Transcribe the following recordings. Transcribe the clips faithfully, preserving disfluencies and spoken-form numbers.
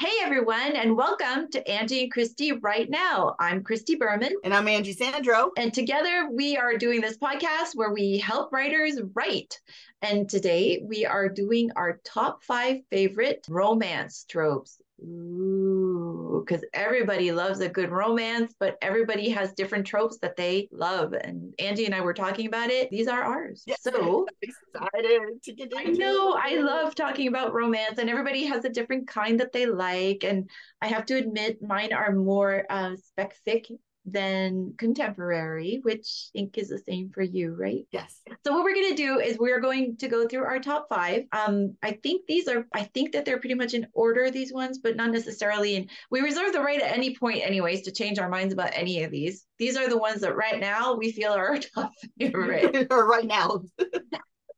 Hey, everyone, and welcome to Angie and Christie Right Now. I'm Christie Berman. And I'm Angie Sandro. And together we are doing this podcast where we help writers write. And today we are doing our top five favorite romance tropes. Ooh, because everybody loves a good romance, but everybody has different tropes that they love. And Angie and I were talking about it. These are ours. Yes, so I'm excited to get into it. I know. I love talking about romance, and everybody has a different kind that they like. And I have to admit, mine are more uh, spec-fic than contemporary, which I think is the same for you, right? Yes. So what we're going to do is we're going to go through our top five. Um, I think these are, I think that they're pretty much in order, these ones, but not necessarily. And we reserve the right at any point anyways to change our minds about any of these. These are the ones that right now we feel are our top favorite. Or right now.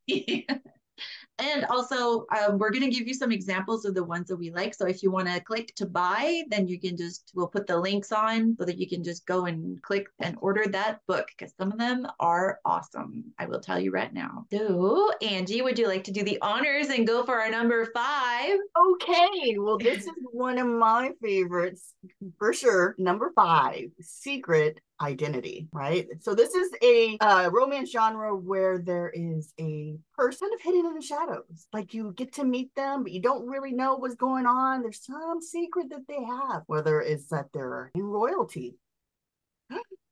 Yeah. And also, um, we're going to give you some examples of the ones that we like. So if you want to click to buy, then you can just, we'll put the links on so that you can just go and click and order that book, because some of them are awesome. I will tell you right now. So, Angie, would you like to do the honors and go for our number five? Okay. Well, this is one of my favorites for sure. Number five, Secret Identity, right? So this is a uh, romance genre where there is a person kind of hidden in the shadows. Like, you get to meet them, but you don't really know what's going on. There's some secret that they have, whether it's that they're in royalty,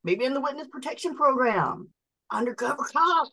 maybe in the witness protection program, undercover cop,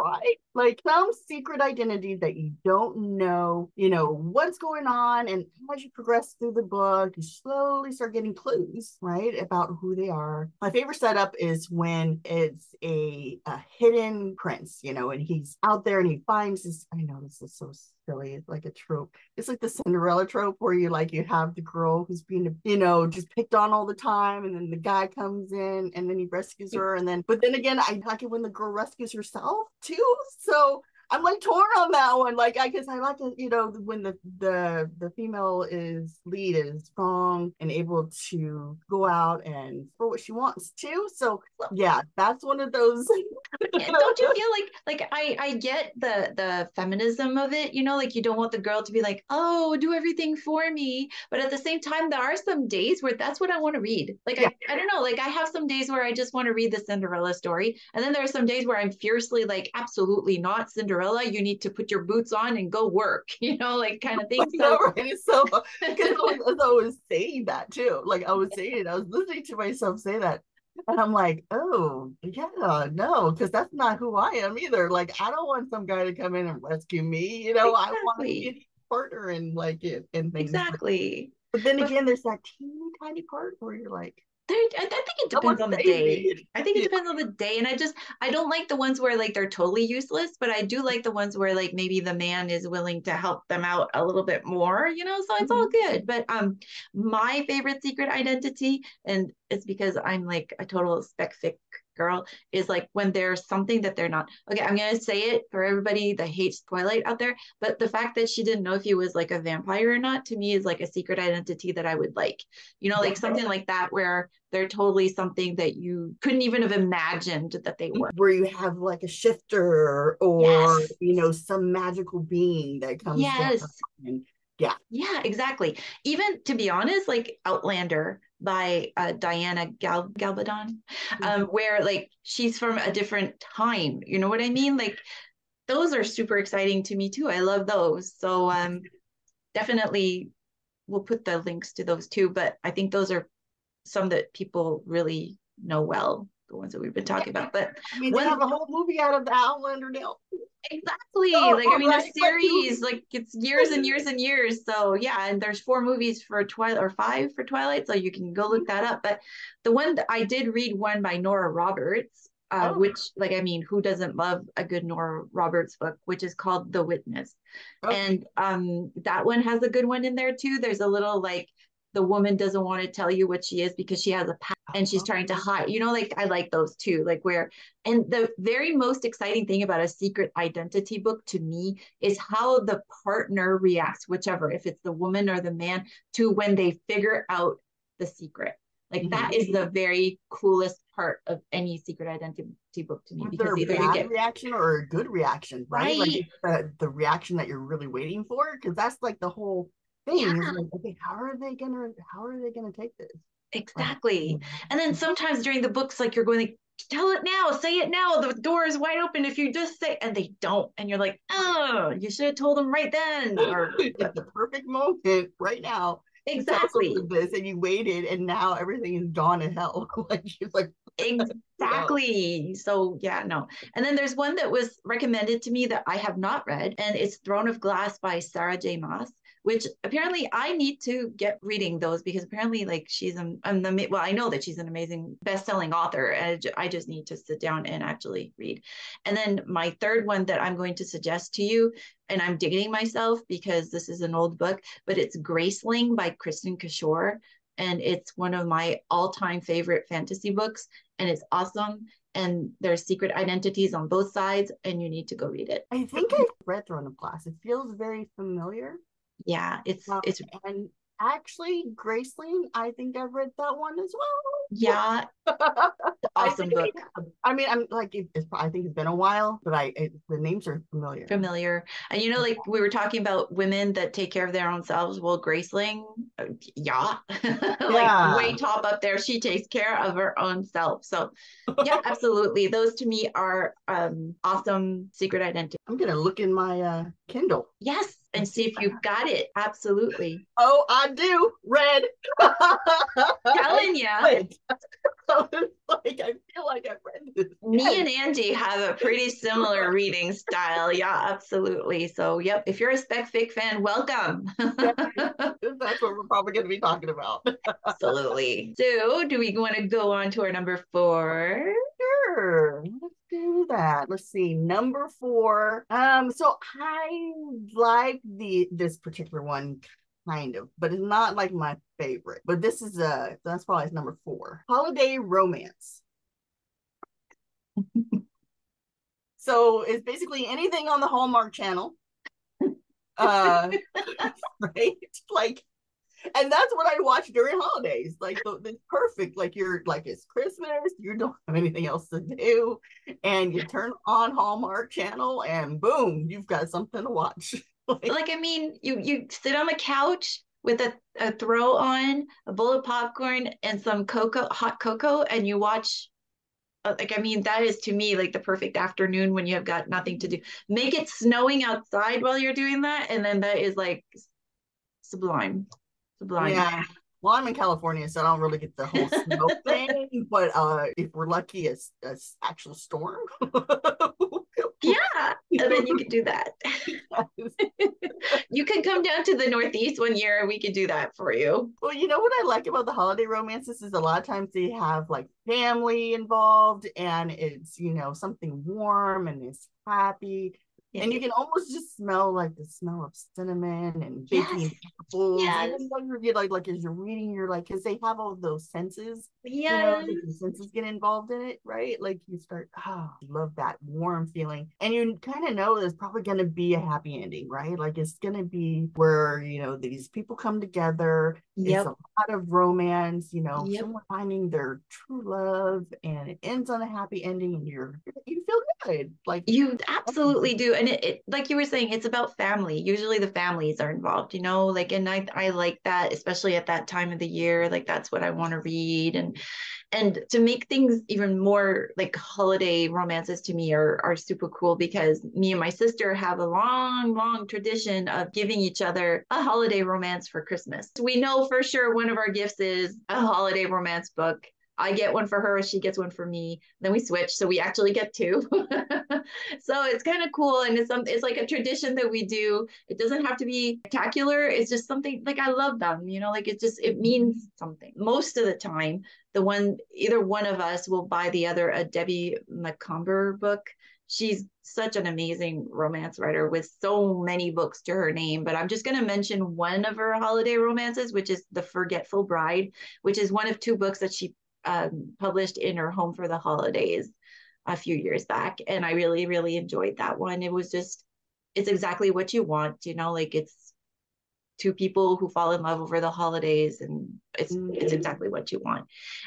right? Like some secret identity that you don't know, you know, what's going on. And as you progress through the book, you slowly start getting clues, right, about who they are. My favorite setup is when it's a, a hidden prince, you know, and he's out there and he finds this, I know this is so silly, it's like a trope. It's like the Cinderella trope where you like, you have the girl who's being, you know, just picked on all the time. And then the guy comes in and then he rescues her. And then, but then again, I like it when the girl rescues herself too. So I'm like torn on that one. Like, I guess I like to, you know, when the, the, the female is lead is strong and able to go out and for what she wants to. So yeah, that's one of those. Don't you feel like, like I, I get the, the feminism of it, you know, like you don't want the girl to be like, oh, do everything for me. But at the same time, there are some days where that's what I want to read. Like, yeah. I, I don't know, like I have some days where I just want to read the Cinderella story. And then there are some days where I'm fiercely like, absolutely not Cinderella. You need to put your boots on and go work, you know, like kind of thing. So, right. So because I, was, I was saying that too. Like I was saying it, I was listening to myself say that. And I'm like, oh, yeah, no, because that's not who I am either. Like, I don't want some guy to come in and rescue me. You know, exactly. I want to be a partner and like it and things. Exactly. But then again, there's that teeny tiny part where you're like, I think it depends on the day. I think it depends on the day. And I just, I don't like the ones where like they're totally useless, but I do like the ones where like maybe the man is willing to help them out a little bit more, you know, so it's all good. But um, my favorite secret identity, and it's because I'm like a total spec-fic girl, is like when there's something that they're not. Okay, I'm going to say it for everybody that hates Twilight out there, but the fact that she didn't know if he was like a vampire or not, to me is like a secret identity that I would like, you know, like something like that where they're totally something that you couldn't even have imagined that they were. Where you have like a shifter or, yes, you know, some magical being that comes. Yes. And, yeah. Yeah, exactly. Even to be honest, like Outlander by uh, Diana Gal- Gabaldon, um, mm-hmm. where like she's from a different time. You know what I mean? Like those are super exciting to me too. I love those. So um, definitely we'll put the links to those too. But I think those are some that people really know well, the ones that we've been talking about. But I mean, they have a whole movie out of the Outlander now. Exactly. Oh, like, I mean, right, a series, like it's years and years and years. So yeah, and there's four movies for Twilight, or five for Twilight. So you can go look that up. But the one that I did read, one by Nora Roberts, uh, oh. which like, I mean, who doesn't love a good Nora Roberts book, which is called The Witness. Oh. And um, that one has a good one in there too. There's a little like, the woman doesn't want to tell you what she is because she has a past and she's trying to hide, you know, like I like those too, like where, and the very most exciting thing about a secret identity book to me is how the partner reacts, whichever, if it's the woman or the man, to when they figure out the secret. Like, mm-hmm. that is the very coolest part of any secret identity book to me. Is there a bad get... reaction or a good reaction, right? Right. Like the, the reaction that you're really waiting for, because that's like the whole things. Yeah. Like, okay, how are they gonna how are they gonna take this? Exactly. Like, and then sometimes during the books, like you're going, like, tell it now, say it now. The door is wide open if you just say, and they don't. And you're like, oh, you should have told them right then. Or at the perfect moment, right now. Exactly. This, and you waited, and now everything is gone to hell. Like she's like exactly. So yeah, no. And then there's one that was recommended to me that I have not read, and it's Throne of Glass by Sarah J. Maas, which apparently I need to get reading those, because apparently like she's an, an ama- well, I know that she's an amazing best-selling author, and I just need to sit down and actually read. And then my third one that I'm going to suggest to you, and I'm digging myself because this is an old book, but it's Graceling by Kristin Cashore. And it's one of my all-time favorite fantasy books, and it's awesome. And there's secret identities on both sides, and you need to go read it. I think I read Throne of Glass. It feels very familiar. Yeah, it's um, it's and actually Graceling, I think I've read that one as well. Yeah, awesome I think, book. I mean, I'm like, it's, I think it's been a while, but I it, the names are familiar. Familiar, and you know, like we were talking about women that take care of their own selves. Well, Graceling, yeah, like yeah. way top up there. She takes care of her own self. So yeah, absolutely. Those to me are um awesome secret identity. I'm gonna look in my uh, Kindle. Yes. And see if you got it. Absolutely. Oh, I do. Red. Telling you. Like, like, I feel like I've read this. Me and Angie have a pretty similar reading style. Yeah, absolutely. So, yep. If you're a SpecFic fan, welcome. That's what we're probably going to be talking about. Absolutely. So, do we want to go on to our number four? Sure. Let's do that. Let's see. Number four. Um, so I like the this particular one kind of, but it's not like my favorite. But this is a that's probably number four. Holiday romance. So it's basically anything on the Hallmark Channel. Uh right? Like, and that's what I watch during holidays. Like, it's perfect. Like, you're like, it's Christmas. You don't have anything else to do. And you turn on Hallmark Channel and boom, you've got something to watch. Like, like I mean, you, you sit on a couch with a, a throw on, a bowl of popcorn and some cocoa, hot cocoa, and you watch. Like, I mean, that is to me like the perfect afternoon when you have got nothing to do. Make it snowing outside while you're doing that. And then that is like sublime. Blind. Yeah, well, I'm in California, so I don't really get the whole snow thing. But uh, if we're lucky, it's an actual storm. Yeah, and then you could do that. You could come down to the Northeast one year, and we could do that for you. Well, you know what I like about the holiday romances is a lot of times they have like family involved, and it's, you know, something warm and it's happy. Yeah. And you can almost just smell like the smell of cinnamon and baking yes. apples. Yes. Even though you're like, like as you're reading, you're like, because they have all those senses. Yeah. You know, the senses get involved in it, right? Like you start, oh, love that warm feeling. And you kind of know there's probably going to be a happy ending, right? Like it's going to be where, you know, these people come together. Yep. It's a lot of romance, you know, yep. someone finding their true love, and it ends on a happy ending, and you're, you feel good. Like you absolutely do. And it, it, like you were saying, it's about family. Usually the families are involved, you know, like, and I, I like that, especially at that time of the year, like that's what I want to read. And, and to make things even more like holiday romances to me are, are super cool, because me and my sister have a long, long tradition of giving each other a holiday romance for Christmas. We know for sure one of our gifts is a holiday romance book. I get one for her, she gets one for me, then we switch, so we actually get two. So it's kind of cool, and it's some, it's like a tradition that we do. It doesn't have to be spectacular, it's just something, like I love them, you know, like it just, it means something. Most of the time, the one, either one of us will buy the other a Debbie Macomber book. She's such an amazing romance writer with so many books to her name, but I'm just going to mention one of her holiday romances, which is The Forgetful Bride, which is one of two books that she Um, published in her Home for the Holidays a few years back, and I really really enjoyed that one. It was just, it's exactly what you want, you know, like it's two people who fall in love over the holidays, and it's mm-hmm. it's exactly what you want.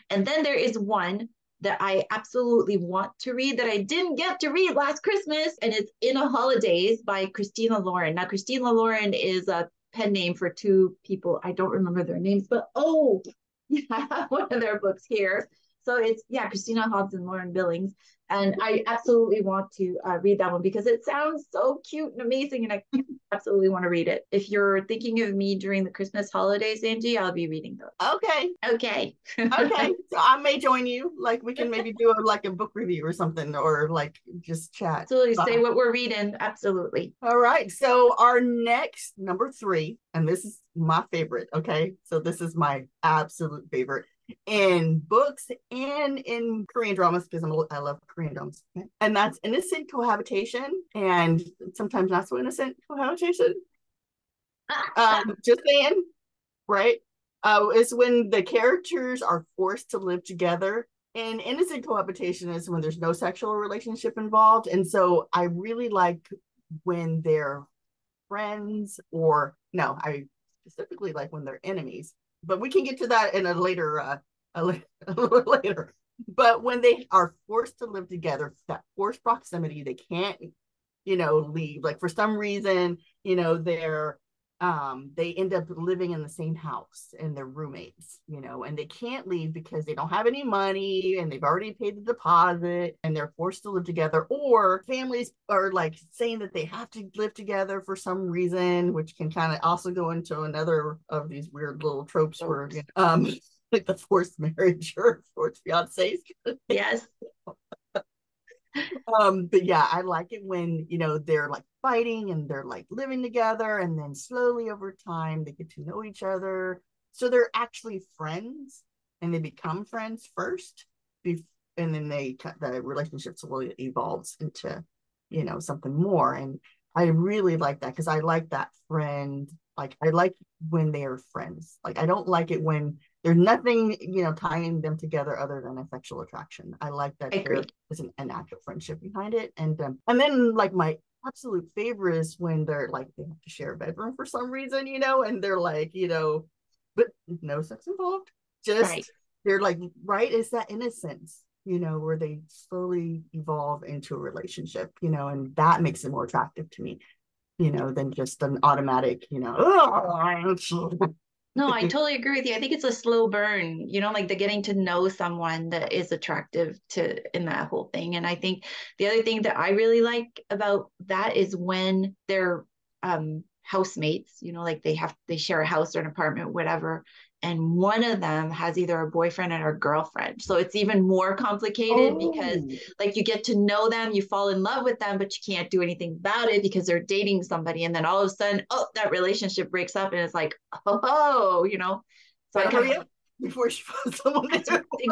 And then there is one that I absolutely want to read that I didn't get to read last Christmas, and it's In a Holidays by Christina Lauren. Now Christina Lauren is a pen name for two people. I don't remember their names, but oh, yeah, I have one of their books here. So it's, yeah, Christina Hobbs and Lauren Billings. And I absolutely want to uh, read that one because it sounds so cute and amazing. And I absolutely want to read it. If you're thinking of me during the Christmas holidays, Angie, I'll be reading those. Okay. Okay. Okay. So I may join you. Like we can maybe do a, like a book review or something, or like just chat. Absolutely. Bye. Say what we're reading. Absolutely. All right. So our next number three, and this is my favorite. Okay. So this is my absolute favorite. In books and in Korean dramas, because I'm, I love Korean dramas, and that's Innocent Cohabitation, and sometimes not so innocent cohabitation. um, just saying, right? Uh, it's when the characters are forced to live together, and innocent cohabitation is when there's no sexual relationship involved. And so I really like when they're friends, or no, I specifically like when they're enemies. But we can get to that in a later, uh, a, la a little later. But when they are forced to live together, that forced proximity, they can't, you know, leave. Like for some reason, you know, they're, um, they end up living in the same house and they're roommates, you know, and they can't leave because they don't have any money and they've already paid the deposit, and they're forced to live together. Or families are like saying that they have to live together for some reason, which can kind of also go into another of these weird little tropes where, you know, um, like the forced marriage or forced fiancés. Yes. Um, but yeah, I like it when, you know, they're like fighting and they're like living together, and then slowly over time they get to know each other. So they're actually friends, and they become friends first, and then they the relationship slowly evolves into, you know, something more. And I really like that because I like that friend. Like I like when they are friends. Like I don't like it when there's nothing, you know, tying them together other than a sexual attraction. I like that there is an, an actual friendship behind it. And um, and then like my absolute favorite is when they're like they have to share a bedroom for some reason, you know, and they're like, you know, but no sex involved. Just right. They're like, right, it's that innocence, you know, where they slowly evolve into a relationship, you know, and that makes it more attractive to me, you know, than just an automatic, you know, oh, no, I totally agree with you. I think it's a slow burn, you know, like the getting to know someone that is attractive to in that whole thing. And I think the other thing that I really like about that is when they're um, housemates, you know, like they have, they share a house or an apartment, whatever. And one of them has either a boyfriend and a girlfriend. So it's even more complicated oh. because like you get to know them, you fall in love with them, but you can't do anything about it because they're dating somebody. And then all of a sudden, oh, that relationship breaks up, and it's like, oh, oh you know. So I kind of, before she falls someone exactly.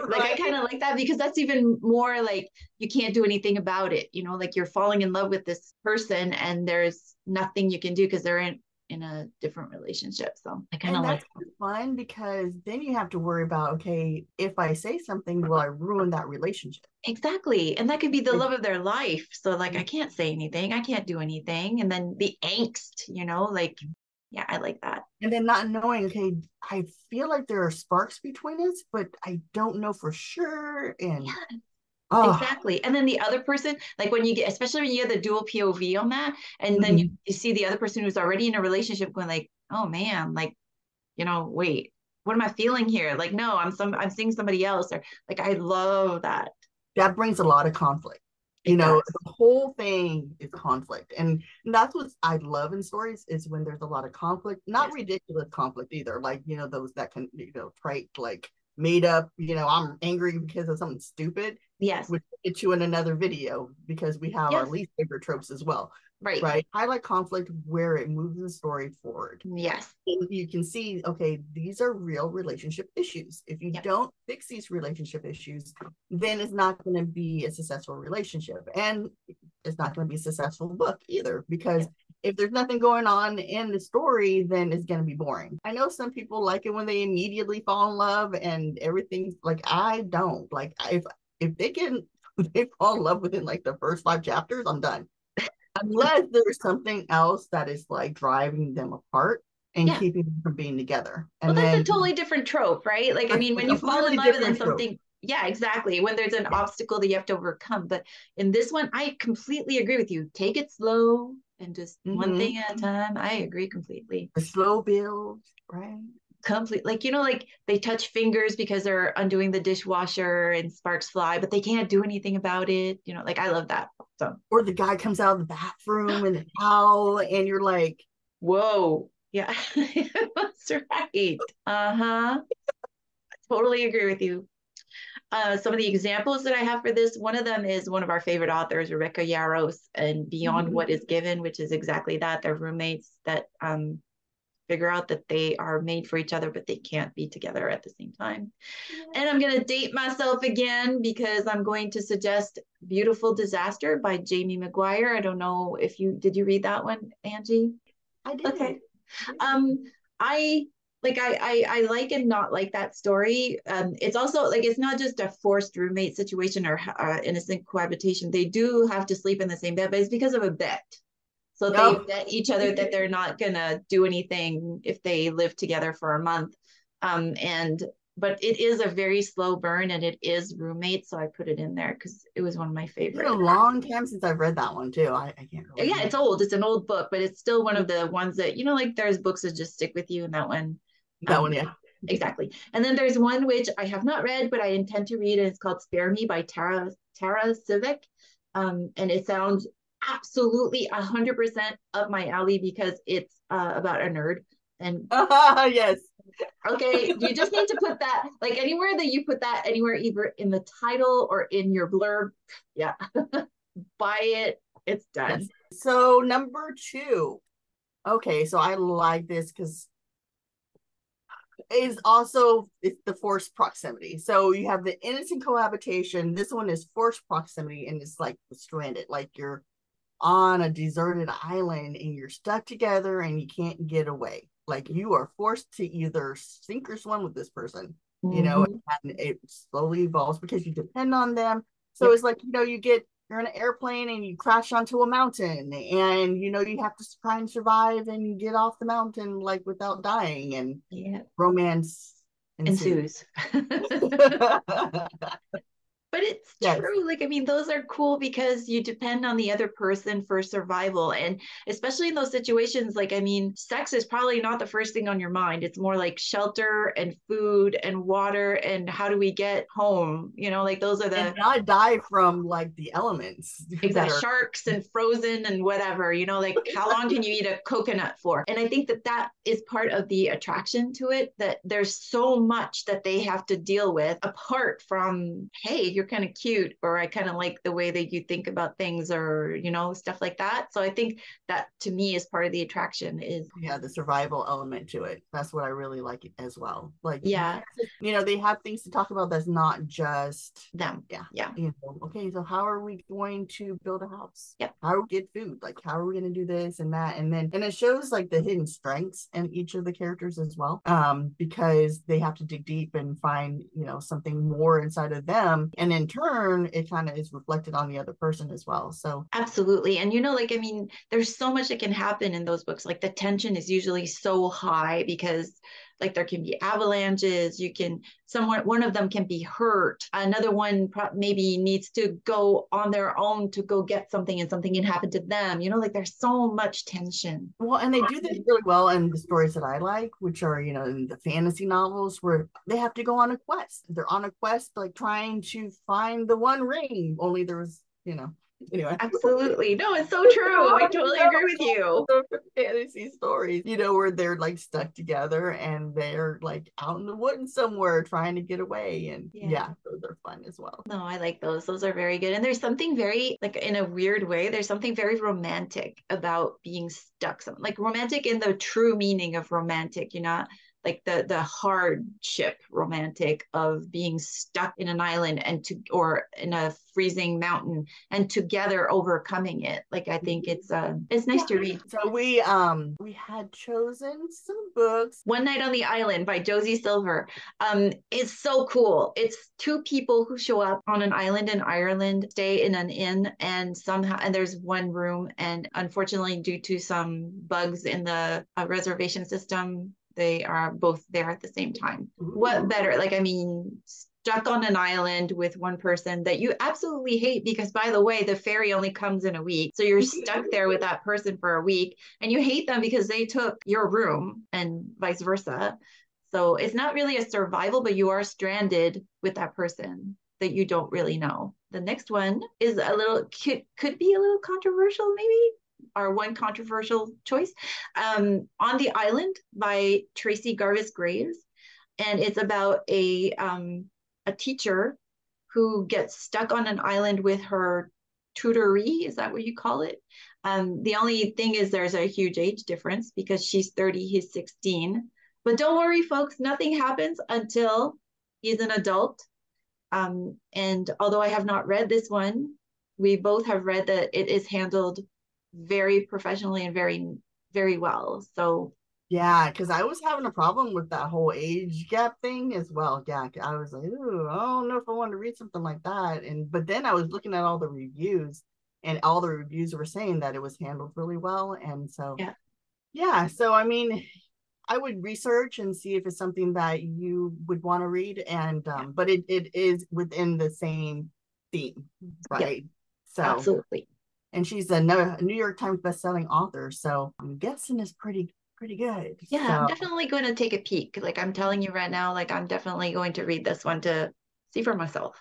Right. Like I kind of like that because that's even more like you can't do anything about it. You know, like you're falling in love with this person and there's nothing you can do because they're in in a different relationship. So I kind of like that's fun because then you have to worry about, okay, if I say something, will I ruin that relationship? Exactly. And that could be the love of their life. So like, I can't say anything, I can't do anything. And then the angst, you know, like, yeah, I like that. And then not knowing, okay, I feel like there are sparks between us, but I don't know for sure. And yeah. Oh. Exactly. And then the other person, like when you get, especially when you have the dual P O V on that, and mm-hmm. then you, you see the other person who's already in a relationship going like, oh man, like, you know, wait, what am I feeling here? Like, no, I'm some, I'm seeing somebody else, or like, I love that. That brings a lot of conflict. You it know, does. The whole thing is conflict. And that's what I love in stories is when there's a lot of conflict, not yes. ridiculous conflict either. Like, you know, those that can, you know, trite, like made up, you know, I'm angry because of something stupid. Yes. Which we'll get you in another video because we have yes. our least favorite tropes as well. Right. Right. I like conflict where it moves the story forward. Yes. And you can see, okay, these are real relationship issues. If you yes. don't fix these relationship issues, then it's not going to be a successful relationship. And it's not going to be a successful book either, because yes. if there's nothing going on in the story, then it's going to be boring. I know some people like it when they immediately fall in love and everything's like, I don't like, if If they can, they fall in love within like the first five chapters, I'm done. Unless there's something else that is like driving them apart and yeah. keeping them from being together. And well, that's then, a totally different trope, right? Like, I mean, when you fall totally in love and then something, trope. yeah, exactly. When there's an yeah. obstacle that you have to overcome. But in this one, I completely agree with you. Take it slow. and just mm-hmm. one thing at a time. I agree completely. The slow build, right? Complete, like, you know, like they touch fingers because they're undoing the dishwasher and sparks fly, but they can't do anything about it. You know, like I love that. So, or the guy comes out of the bathroom with an owl, and you're like, "Whoa, yeah, that's right." Uh huh. Totally agree with you. Uh, some of the examples that I have for this, one of them is one of our favorite authors, Rebecca Yarros, and Beyond mm-hmm. What is Given, which is exactly that. They're roommates that um. figure out that they are made for each other, but they can't be together at the same time. Yeah. And I'm going to date myself again because I'm going to suggest Beautiful Disaster by Jamie McGuire. I don't know if you, did you read that one, Angie? I did. Okay. Um, I like, I, I, I like and not like that story. Um, it's also like, it's not just a forced roommate situation or uh, innocent cohabitation. They do have to sleep in the same bed, but it's because of a bet. So they oh. bet each other that they're not going to do anything if they live together for a month. Um, and but it is a very slow burn, and it is roommates. So I put it in there because it was one of my favorites. It's been a long time since I've read that one, too. I, I can't remember. Yeah, it's old. It's an old book, but it's still one of the ones that, you know, like there's books that just stick with you. And that one. That um, one, yeah. Exactly. And then there's one which I have not read, but I intend to read. And it's called Spare Me by Tara, Tara Civic. Um, and it sounds absolutely a hundred percent up my alley because it's uh, about a nerd. And uh, yes, okay, you just need to put that, like, anywhere that you put that, anywhere, either in the title or in your blurb, yeah, buy it. It's done. Yes. So number two, okay, so I like this because is also it's the forced proximity. So you have the innocent cohabitation. This one is forced proximity, and it's like stranded, like you're on a deserted island and you're stuck together and you can't get away. Like you are forced to either sink or swim with this person, mm-hmm. you know, and it slowly evolves because you depend on them. So yeah. It's like, you know, you get, you're in an airplane and you crash onto a mountain and, you know, you have to try and survive and you get off the mountain, like, without dying, and yeah. romance ensues. ensues. But it's yes. true. Like, I mean, those are cool because you depend on the other person for survival. And especially in those situations, like, I mean, sex is probably not the first thing on your mind. It's more like shelter and food and water and how do we get home? You know, like those are the... And not die from, like, the elements. Exactly. Are... Sharks and frozen and whatever, you know, like how long can you eat a coconut for? And I think that that is part of the attraction to it, that there's so much that they have to deal with apart from, hey, you're kind of cute, or I kind of like the way that you think about things, or, you know, stuff like that. So I think that, to me, is part of the attraction, is yeah the survival element to it. That's what I really like as well. Like, yeah, you know, they have things to talk about that's not just them. Yeah. Yeah. You know, okay, so how are we going to build a house? Yeah. How do we get food? Like, how are we going to do this and that? And then, and it shows like the hidden strengths in each of the characters as well, um, because they have to dig deep and find, you know, something more inside of them. And in turn, it kind of is reflected on the other person as well. So absolutely. And, you know, like, I mean, there's so much that can happen in those books. Like, the tension is usually so high because, like, there can be avalanches. You can, someone, one of them can be hurt. Another one pro- maybe needs to go on their own to go get something, and something can happen to them. You know, like, there's so much tension. Well, and they do this really well in the stories that I like, which are, you know, in the fantasy novels where they have to go on a quest. They're on a quest, like trying to find the one ring. Only there was, you know, anyway. Absolutely. No, it's so true. I totally agree with you. Fantasy stories, you know, where they're like stuck together and they're like out in the woods somewhere trying to get away. And yeah. yeah, those are fun as well. No, I like those. Those are very good. And there's something very, like, in a weird way, there's something very romantic about being stuck. Like, romantic in the true meaning of romantic, you know? Like the the hardship romantic of being stuck in an island and to or in a freezing mountain and together overcoming it. Like, I think it's uh it's nice yeah. to read. So we um we had chosen some books. One Night on the Island by Josie Silver. Um, it's so cool. It's two people who show up on an island in Ireland, stay in an inn, and somehow and there's one room, and unfortunately, due to some bugs in the uh, reservation system, they are both there at the same time. What better? Like, I mean, stuck on an island with one person that you absolutely hate because, by the way, the ferry only comes in a week. So you're stuck there with that person for a week and you hate them because they took your room and vice versa. So it's not really a survival, but you are stranded with that person that you don't really know. The next one is a little, could, could be a little controversial maybe. Our one controversial choice, um, On the Island by Tracy Garvis Graves. And it's about a um, a teacher who gets stuck on an island with her tutoree. Is that what you call it? Um, the only thing is there's a huge age difference because she's thirty, he's sixteen. But don't worry, folks, nothing happens until he's an adult. Um, and although I have not read this one, we both have read that it is handled very professionally and very, very well. So yeah, because I was having a problem with that whole age gap thing as well. Yeah, I was like, ooh, I don't know if I want to read something like that. And but then I was looking at all the reviews, and all the reviews were saying that it was handled really well. And so yeah, yeah. So I mean, I would research and see if it's something that you would want to read. And um, yeah. but it it is within the same theme, right? Yeah, so absolutely. And she's a New York Times bestselling author, so I'm guessing it's pretty pretty good. Yeah, so I'm definitely going to take a peek. Like I'm telling you right now, like I'm definitely going to read this one to see for myself.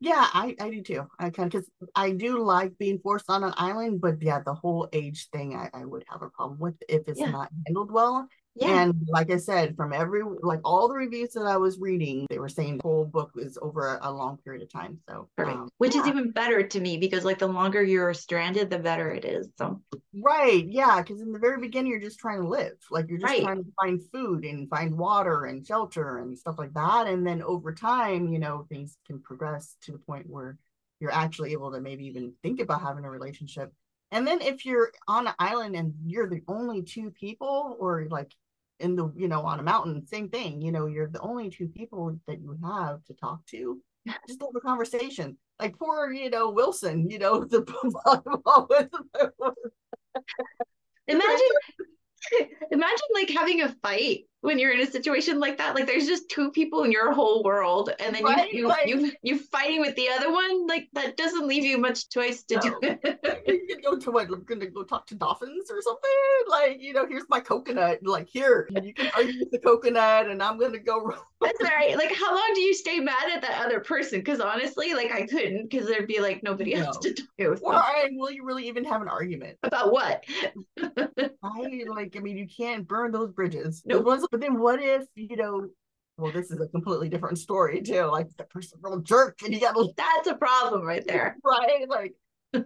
Yeah, I, I do too. I kind of, because I do like being forced on an island, but yeah, the whole age thing I, I would have a problem with if it's yeah. not handled well. Yeah. And like I said, from every, like all the reviews that I was reading, they were saying the whole book was over a, a long period of time. So, um, which yeah. is even better to me because like the longer you're stranded, the better it is. So, right. Yeah. Because in the very beginning, you're just trying to live. Like you're just right. trying to find food and find water and shelter and stuff like that. And then over time, you know, things can progress to the point where you're actually able to maybe even think about having a relationship. And then if you're on an island and you're the only two people, or like in the, you know, on a mountain, same thing, you know, you're the only two people that you have to talk to, just have a conversation. Like poor, you know, Wilson, you know, the imagine imagine like having a fight when you're in a situation like that. Like there's just two people in your whole world, and then right, you, you, right. you you fighting with the other one. Like that doesn't leave you much choice to no. do it. You go to what, I'm gonna go talk to dolphins or something. Like, you know, here's my coconut, like here, you can argue with the coconut and I'm gonna go roll. That's all right. Like how long do you stay mad at that other person? Because honestly, like I couldn't, because there'd be like nobody no. else to talk to. So. Or will you really even have an argument about what? I like I mean you can't burn those bridges. No. Nope. But then what if, you know, well, this is a completely different story too. Like the person real jerk and you got to, that's a problem right there. Right? Like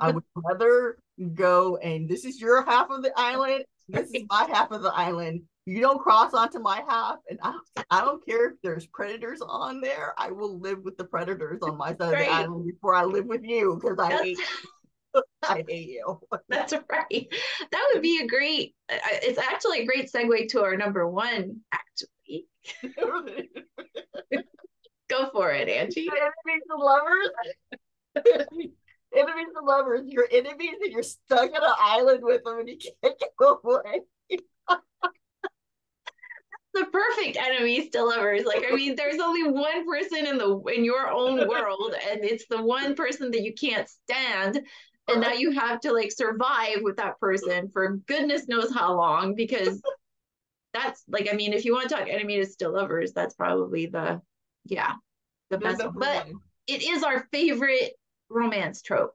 I would rather go and this is your half of the island. This is my half of the island. You don't cross onto my half, and I don't, I don't care if there's predators on there. I will live with the predators on my side right. of the island before I live with you because I that's hate I hate you. That's right. That would be a great, it's actually a great segue to our number one, actually. Go for it, Angie. Enemies and lovers. Enemies and lovers. Your enemies and you're stuck on an island with them and you can't get away. The perfect enemies to lovers. Like, I mean, there's only one person in the in your own world, and it's the one person that you can't stand. And now you have to like survive with that person for goodness knows how long, because that's like, I mean, if you want to talk enemies to lovers, that's probably the, yeah, the best one. But it is our favorite romance trope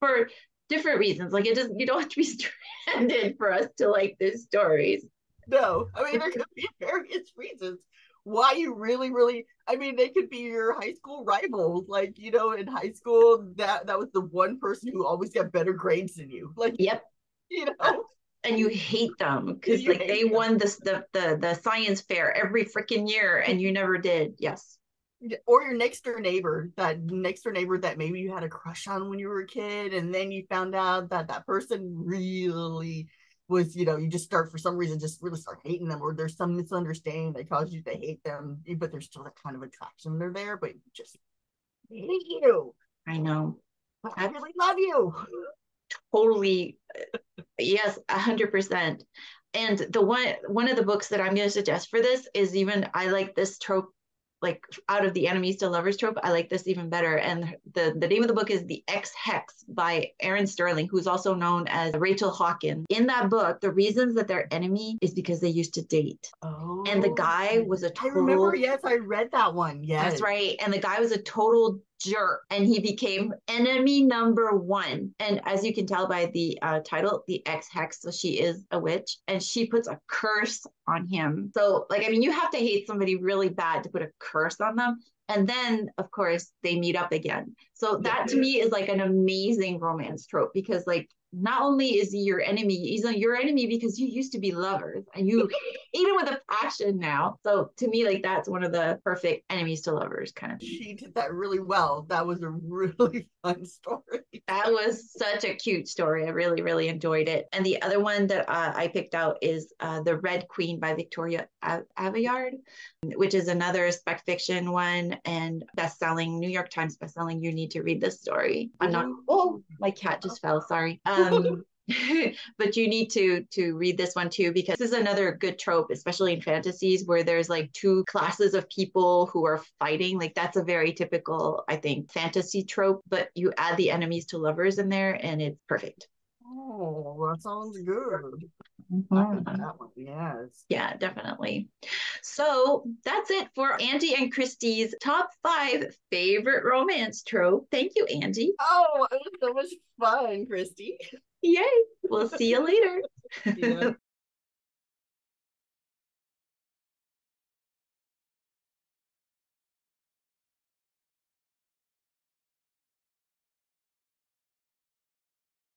for different reasons. Like it doesn't, you don't have to be stranded for us to like these stories. No, I mean, there could be various reasons why you really, really, I mean, they could be your high school rivals. Like, you know, in high school, that, that was the one person who always got better grades than you. Like, yep. You know? And you hate them because like they them. won this, the, the, the science fair every freaking year and you never did. Yes. Or your next door neighbor, that next door neighbor that maybe you had a crush on when you were a kid. And then you found out that that person really was, you know, you just start for some reason just really start hating them, or there's some misunderstanding that causes you to hate them, but there's still that kind of attraction. They're there, but you just hate you. I know. But I really love you. Totally. Yes, a hundred percent. And the one one of the books that I'm going to suggest for this is even, I like this trope like out of the enemies to lovers trope, I like this even better. And the, the name of the book is The Ex Hex by Erin Sterling, who's also known as Rachel Hawkins. In that book, the reasons that they're enemy is because they used to date. Oh. And the guy was a total... I remember, yes, I read that one. Yes. That's right. And the guy was a total jerk, and he became enemy number one. And as you can tell by the uh, title, The Ex Hex, so she is a witch, and she puts a curse on him. So, like, I mean, you have to hate somebody really bad to put a curse on them. And then, of course, they meet up again. So that, yeah, to me is like an amazing romance trope, because, like, not only is he your enemy, he's your enemy because you used to be lovers and you hate him with a passion now. So to me, like, that's one of the perfect enemies to lovers kind of thing. She did that really well. That was a really fun story. That was such a cute story. I really, really enjoyed it. And the other one that uh, I picked out is uh, The Red Queen by Victoria Aveyard, which is another spec fiction one and best-selling, New York Times bestselling. You need to read this story. I'm not, oh, my cat just fell. Sorry. Um, Um, but you need to to read this one too, because this is another good trope, especially in fantasies, where there's like two classes of people who are fighting. Like, that's a very typical, I think, fantasy trope, but you add the enemies to lovers in there and it's perfect. Oh, that sounds good. Mm-hmm. That one, yes. Yeah, definitely. So that's it for Angie and Christie's top five favorite romance trope. Thank you, Angie. Oh, it was so much fun, Christie. Yay. We'll see you later. Yeah.